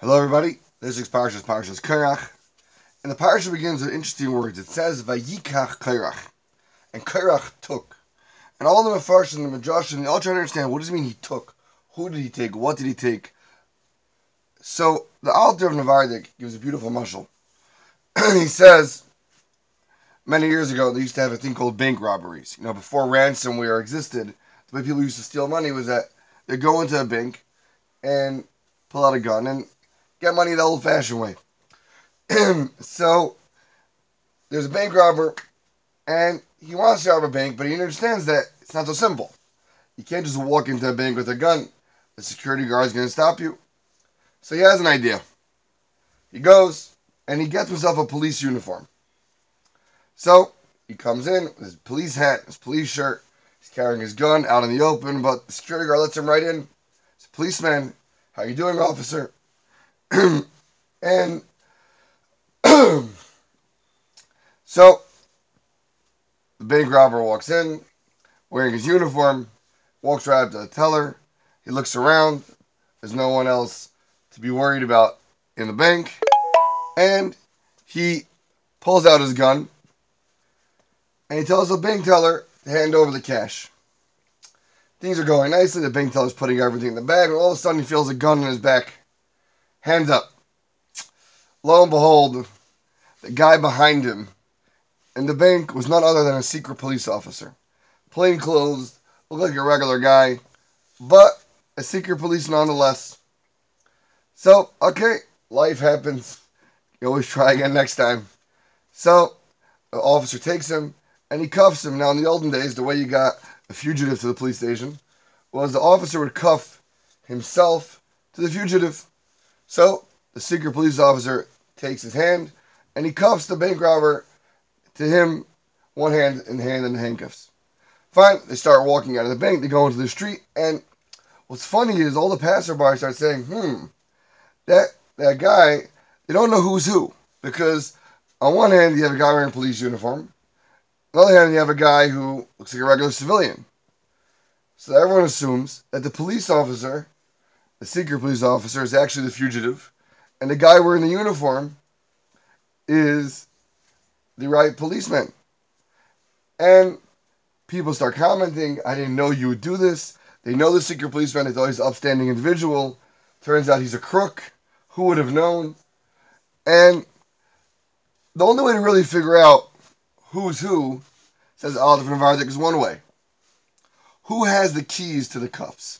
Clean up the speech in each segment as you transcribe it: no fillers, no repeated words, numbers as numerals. Hello everybody, this is Parsha's Qayrach. And the Parsha begins with interesting words. It says, Vayikach Qayrach. And Qayrach took. And all the Mefarsh and the Madrash and the Alter understand, what does it mean he took? Who did he take? What did he take? So, the Alter of Novardok gives a beautiful mashal. He says, many years ago, they used to have a thing called bank robberies. You know, before ransomware existed, the way people used to steal money was that they'd go into a bank and pull out a gun and get money the old-fashioned way. So, there's a bank robber, and he wants to rob a bank, but he understands that it's not so simple. You can't just walk into a bank with a gun. The security guard's going to stop you. So he has an idea. He goes, and he gets himself a police uniform. So, he comes in with his police hat, his police shirt. He's carrying his gun out in the open, but the security guard lets him right in. He's a policeman. How you doing, officer? And so the bank robber walks in wearing his uniform, walks right up to the teller. He looks around. There's no one else to be worried about in the bank. And he pulls out his gun and he tells the bank teller to hand over the cash. Things are going nicely. The bank teller's putting everything in the bag, and all of a sudden he feels a gun in his back. Hands up. Lo and behold, the guy behind him in the bank was none other than a secret police officer. Plain clothes, looked like a regular guy, but a secret police nonetheless. So, okay, life happens. You always try again next time. So, the officer takes him, and he cuffs him. Now, in the olden days, the way you got a fugitive to the police station was the officer would cuff himself to the fugitive. So, the secret police officer takes his hand, and he cuffs the bank robber to him, one hand in handcuffs. Fine, they start walking out of the bank, they go into the street, and what's funny is all the passersby start saying, that guy, they don't know who's who, because on one hand, you have a guy wearing a police uniform, on the other hand, you have a guy who looks like a regular civilian. So everyone assumes that the police officer, the secret police officer, is actually the fugitive, and the guy wearing the uniform is the right policeman. And people start commenting, I didn't know you would do this. They know the secret policeman is always an upstanding individual. Turns out he's a crook. Who would have known? And the only way to really figure out who's who, says Alter from Novardok, is one way. Who has the keys to the cuffs?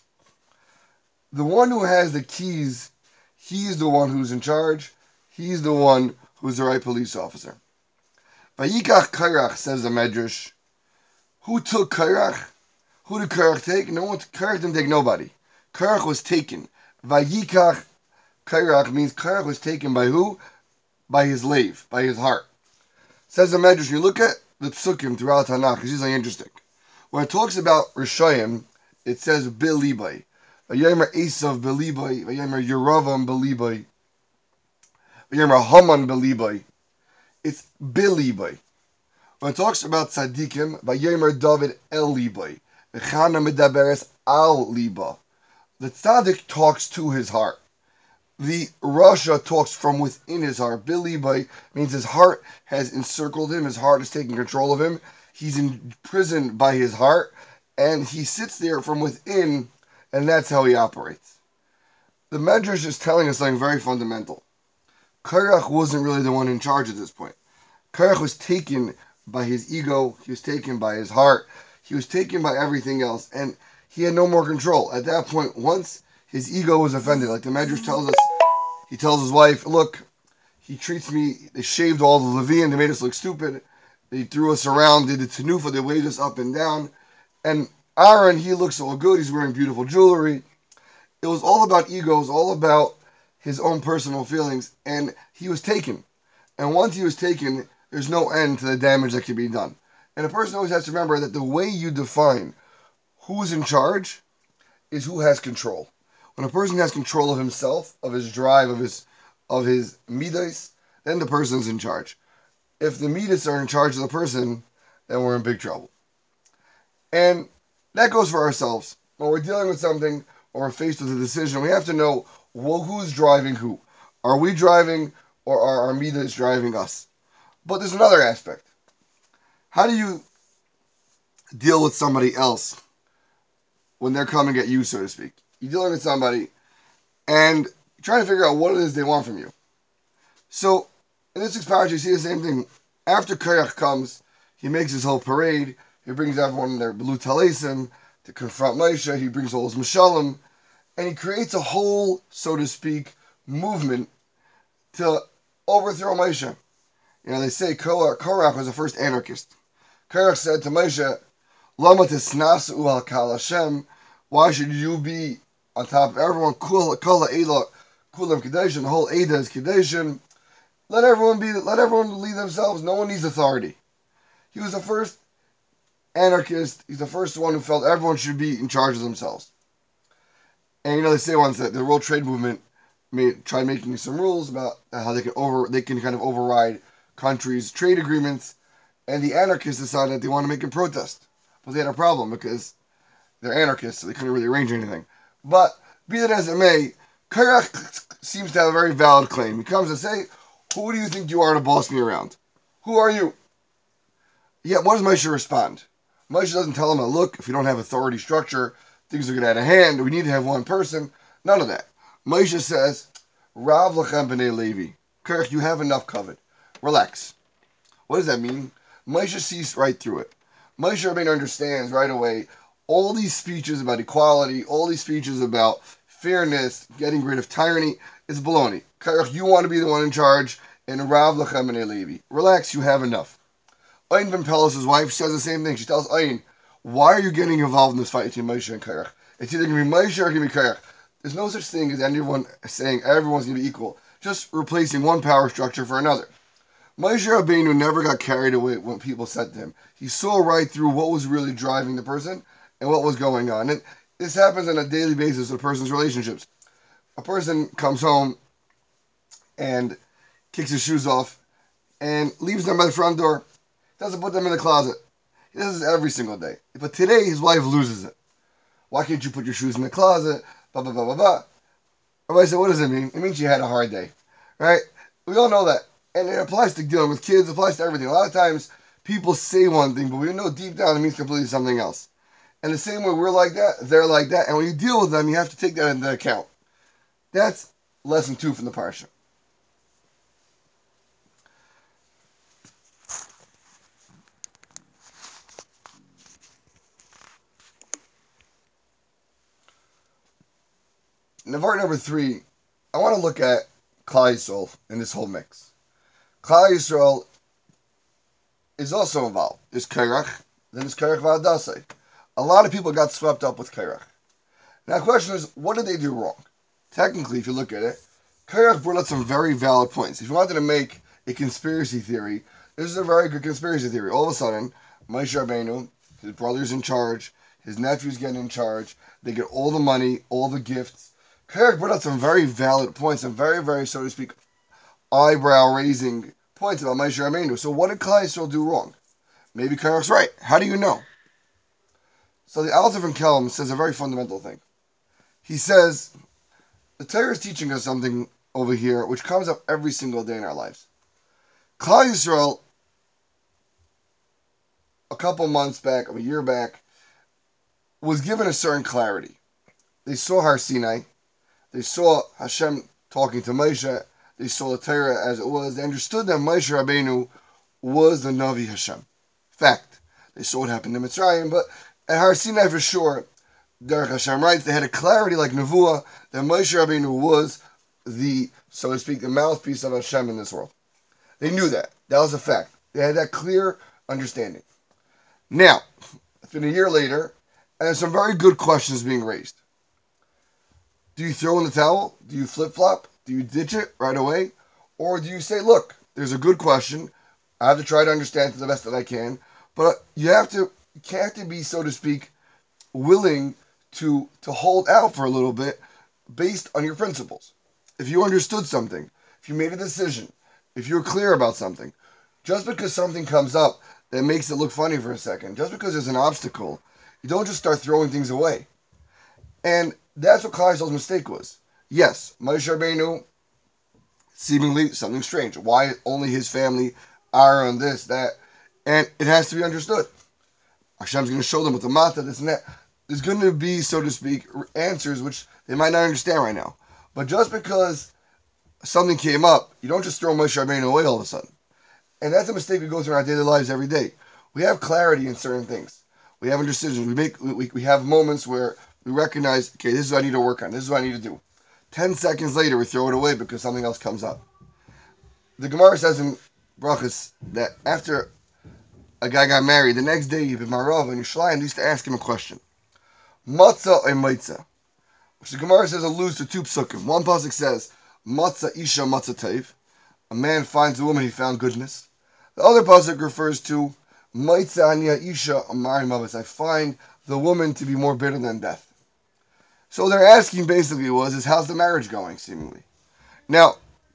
The one who has the keys, he's the one who's in charge. He's the one who's the right police officer. Vayikach Qayrach, says the Medrash. Who took Qayrach? Who did Qayrach take? No one. Qayrach didn't take nobody. Qayrach was taken. Vayikach Qayrach means Qayrach was taken by who? By his lave, by his heart. Says the Medrash, you look at the Pesukim throughout Tanakh, it's usually interesting. When it talks about Rishoyim, it says Bilibai. Vayomer Esav b'libai, Vayomer Yeravam b'libai, Vayomer Haman b'libai. It's b'libai. When it talks about tzaddikim, Vayomer David el libai, V'chana medaberes al liba. The tzaddik talks to his heart. The Rosha talks from within his heart. B'libai means his heart has encircled him. His heart is taking control of him. He's imprisoned by his heart, and he sits there from within. And that's how he operates. The Medrash is telling us something very fundamental. Qayrach wasn't really the one in charge at this point. Qayrach was taken by his ego. He was taken by his heart. He was taken by everything else. And he had no more control. At that point, once his ego was offended, like the Medrash tells us, he tells his wife, look, he treats me, they shaved all the Levian, they made us look stupid. They threw us around, they did Tanufa, they waved us up and down. And Aaron, he looks all good. He's wearing beautiful jewelry. It was all about egos, all about his own personal feelings, and he was taken. And once he was taken, there's no end to the damage that can be done. And a person always has to remember that the way you define who's in charge is who has control. When a person has control of himself, of his drive, of his midas, then the person's in charge. If the midas are in charge of the person, then we're in big trouble. And that goes for ourselves. When we're dealing with something or we're faced with a decision, we have to know who's driving who. Are we driving or are our midas driving us? But there's another aspect. How do you deal with somebody else when they're coming at you, so to speak? You're dealing with somebody and trying to figure out what it is they want from you. So in this week's parsha, you see the same thing. After Qayrach comes, he makes his whole parade. He brings everyone in their blue talasim to confront Maisha. He brings all his mashalim. And he creates a whole, so to speak, movement to overthrow Maisha. You know, they say Korach was the first anarchist. Korach said to Maisha, Lama tisnas'u al kal Hashem. Why should you be on top of everyone? Kula Eilach, kulam Kedashim. The whole Eidah is Kedashim. Let everyone lead themselves. No one needs authority. He was the first anarchist. He's the first one who felt everyone should be in charge of themselves. And you know, they say once that the World Trade Movement tried making some rules about how they can kind of override countries' trade agreements, and the anarchists decided that they want to make a protest. But they had a problem because they're anarchists, so they couldn't really arrange anything. But be that as it may, Qayr seems to have a very valid claim. He comes and says, who do you think you are to boss me around? Who are you? Yet, what does Maisha respond? Maisha doesn't tell him, look, if you don't have authority structure, things are going to get out of hand, we need to have one person. None of that. Maisha says, Rav lechem b'nei Levi. Kirk, you have enough covered. Relax. What does that mean? Maisha sees right through it. Maisha Rabbeinu understands right away all these speeches about equality, all these speeches about fairness, getting rid of tyranny, it's baloney. Kayak, you want to be the one in charge, and Rav lechem b'nei Levi. Relax, you have enough. Ayn Ben Pelas's wife says the same thing. She tells Ayn, why are you getting involved in this fight between Maisha and Kayak? It's either going to be Maisha or going to be Kayak. There's no such thing as anyone saying everyone's going to be equal, just replacing one power structure for another. Moshe Rabbeinu never got carried away when people said to him. He saw right through what was really driving the person and what was going on. And this happens on a daily basis with a person's relationships. A person comes home and kicks his shoes off and leaves them by the front door. He doesn't put them in the closet. He does this every single day. But today, his wife loses it. Why can't you put your shoes in the closet? Blah, blah, blah, blah, blah. Everybody said, what does it mean? It means you had a hard day, right? We all know that. And it applies to dealing with kids. It applies to everything. A lot of times, people say one thing, but we know deep down it means completely something else. And the same way we're like that, they're like that. And when you deal with them, you have to take that into account. That's lesson 2 from the Parsha. Novardok number 3, I want to look at Qayr Yisroel in this whole mix. Qayr Yisroel is also involved. There's Qayrach, then there's Qayrach V'adassai. A lot of people got swept up with Qayrach. Now the question is, what did they do wrong? Technically, if you look at it, Qayrach brought up some very valid points. If you wanted to make a conspiracy theory, this is a very good conspiracy theory. All of a sudden, Moshe Rabbeinu, his brother's in charge, his nephew's getting in charge, they get all the money, all the gifts. Qayrach brought up some very valid points, some very, very, so to speak, eyebrow-raising points about Maisha Rabbeinu. So what did Qayr Yisroel do wrong? Maybe Kairach's right. How do you know? So the Alter from Kelm says a very fundamental thing. He says, the Torah is teaching us something over here which comes up every single day in our lives. Qayr Yisroel, a couple months back, a year back, was given a certain clarity. They saw Har Sinai. They saw Hashem talking to Maisha. They saw the Torah as it was. They understood that Maisha Rabbeinu was the Navi Hashem. Fact. They saw what happened to Mitzrayim, but at Har Sinai for sure, Derech Hashem writes, they had a clarity like Nevuah that Maisha Rabbeinu was the, so to speak, the mouthpiece of Hashem in this world. They knew that. That was a fact. They had that clear understanding. Now, it's been a year later, and there's some very good questions being raised. Do you throw in the towel? Do you flip-flop? Do you ditch it right away? Or do you say, look, there's a good question. I have to try to understand to the best that I can. But you have to be, so to speak, willing to hold out for a little bit based on your principles. If you understood something, if you made a decision, if you're clear about something, just because something comes up that makes it look funny for a second, just because there's an obstacle, you don't just start throwing things away. And that's what Qayr Yisroel's mistake was. Yes, Moshe Rabbeinu seemingly something strange. Why only his family are on this, that, and it has to be understood. Hashem's going to show them with the Matza, this and that. There's going to be, so to speak, answers which they might not understand right now. But just because something came up, you don't just throw Moshe Rabbeinu away all of a sudden. And that's a mistake that goes in our daily lives every day. We have clarity in certain things. We have decisions. We have moments where we recognize, okay, this is what I need to work on. This is what I need to do. 10 seconds later, we throw it away because something else comes up. The Gemara says in Brachas that after a guy got married, the next day, Ibn Marav and Yushalayim used to ask him a question. Matza or Meitza? Which the Gemara says alludes to two Pesukim. One pasuk says, Matza Isha Matza Teiv. A man finds a woman, he found goodness. The other pasuk refers to Meitza Ania Isha Amari Mabas. I find the woman to be more bitter than death. So what they're asking basically was, how's the marriage going, seemingly? Now,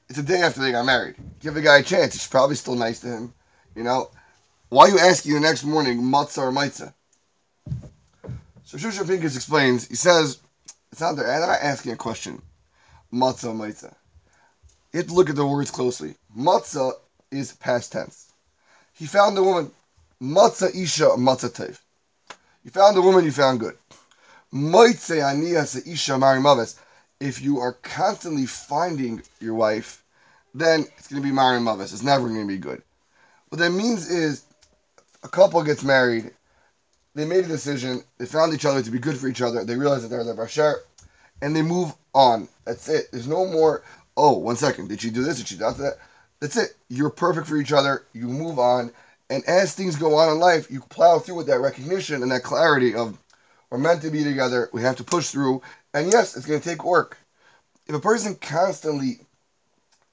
it's a day after they got married. Give the guy a chance. It's probably still nice to him, you know. Why are you asking the next morning, Matzah or Maitza? So Shusha Pinkus explains, he says, it's not, they're not asking a question, Matzah or Maitza. You have to look at the words closely. Matzah is past tense. He found the woman, Matzah Isha Matzah Tev. You found the woman, you found good. Maitza Aniyah Seisha Mari Maves. If you are constantly finding your wife, then it's going to be Mari Maves. It's never going to be good. What that means is, a couple gets married, they made a decision, they found each other to be good for each other, they realize that they're the Bashar, and they move on. That's it. There's no more, oh, 1 second, did she do this, did she do that? That's it. You're perfect for each other, you move on, and as things go on in life, you plow through with that recognition and that clarity of, we're meant to be together, we have to push through, and yes, it's going to take work. If a person constantly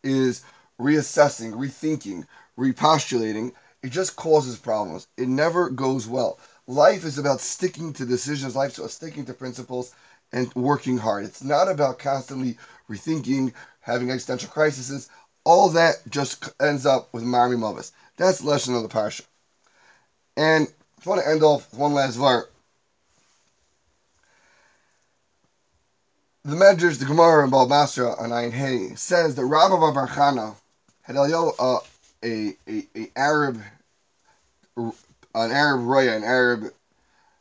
is reassessing, rethinking, repostulating, it just causes problems. It never goes well. Life is about sticking to decisions, life is about sticking to principles, and working hard. It's not about constantly rethinking, having existential crises. All that just ends up with Mari Mavis. That's the lesson of the Parsha. And I want to end off with one last var. The Medrash, the Gemara in Baal Basra on Ayin Hey, says that Rabbi Bar Chana had an Arab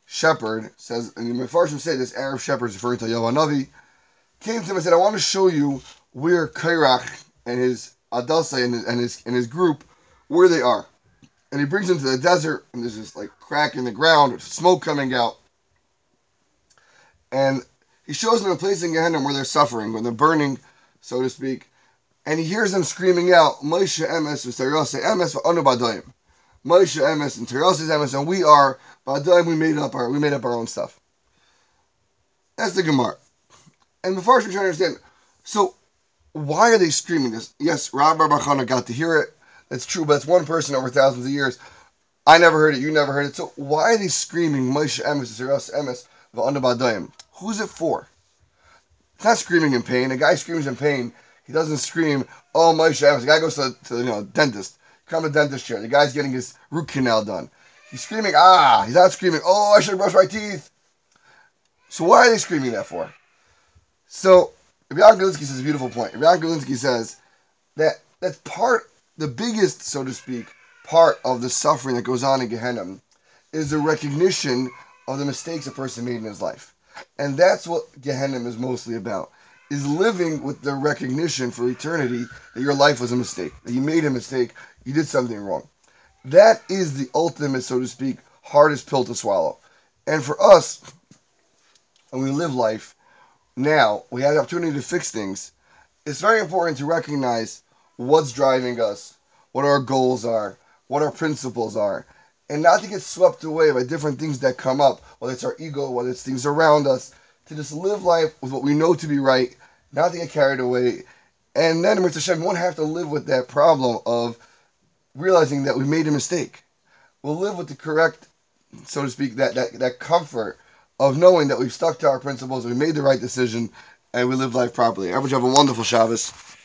shepherd, says, and the Mefarsh say this Arab shepherd is referring to Eliyahu Hanavi, came to him and said, I want to show you where Qayrach and his V'adassai and his group, where they are. And he brings them to the desert, and there's this like crack in the ground, with smoke coming out. And he shows them a place in Gehenna where they're suffering, where they're burning, so to speak. And he hears them screaming out, Maisha Emes v'Taryase Emes v'anu b'adayim. Maisha Emes and Taryase Emes, and we are b'adayim. We made up our own stuff. That's the Gemara. And before I try to understand, so why are they screaming this? Yes, Rabbi Bar Chana got to hear it. That's true, but that's one person over thousands of years. I never heard it. You never heard it. So why are they screaming Maisha Emes v'Taryase Emes v'anu b'adayim? Who's it for? It's not screaming in pain. A guy screams in pain. He doesn't scream, oh, Maisha Emes. The guy goes to the dentist. Come to the dentist chair. The guy's getting his root canal done. He's screaming, ah. He's not screaming, oh, I should brush my teeth. So why are they screaming that for? So Ibn al-Galinsky says a beautiful point. Ibn al-Galinsky says that that's part, the biggest, so to speak, part of the suffering that goes on in Gehenna is the recognition of the mistakes a person made in his life. And that's what Gehenna is mostly about. Is living with the recognition for eternity that your life was a mistake, that you made a mistake, you did something wrong. That is the ultimate, so to speak, hardest pill to swallow. And for us, when we live life now, we have the opportunity to fix things. It's very important to recognize what's driving us, what our goals are, what our principles are, and not to get swept away by different things that come up, whether it's our ego, whether it's things around us, to just live life with what we know to be right, not to get carried away. And then, Mr. Hashem, we won't have to live with that problem of realizing that we made a mistake. We'll live with the correct, so to speak, that comfort of knowing that we've stuck to our principles, we made the right decision, and we live life properly. Everybody have a wonderful Shabbos.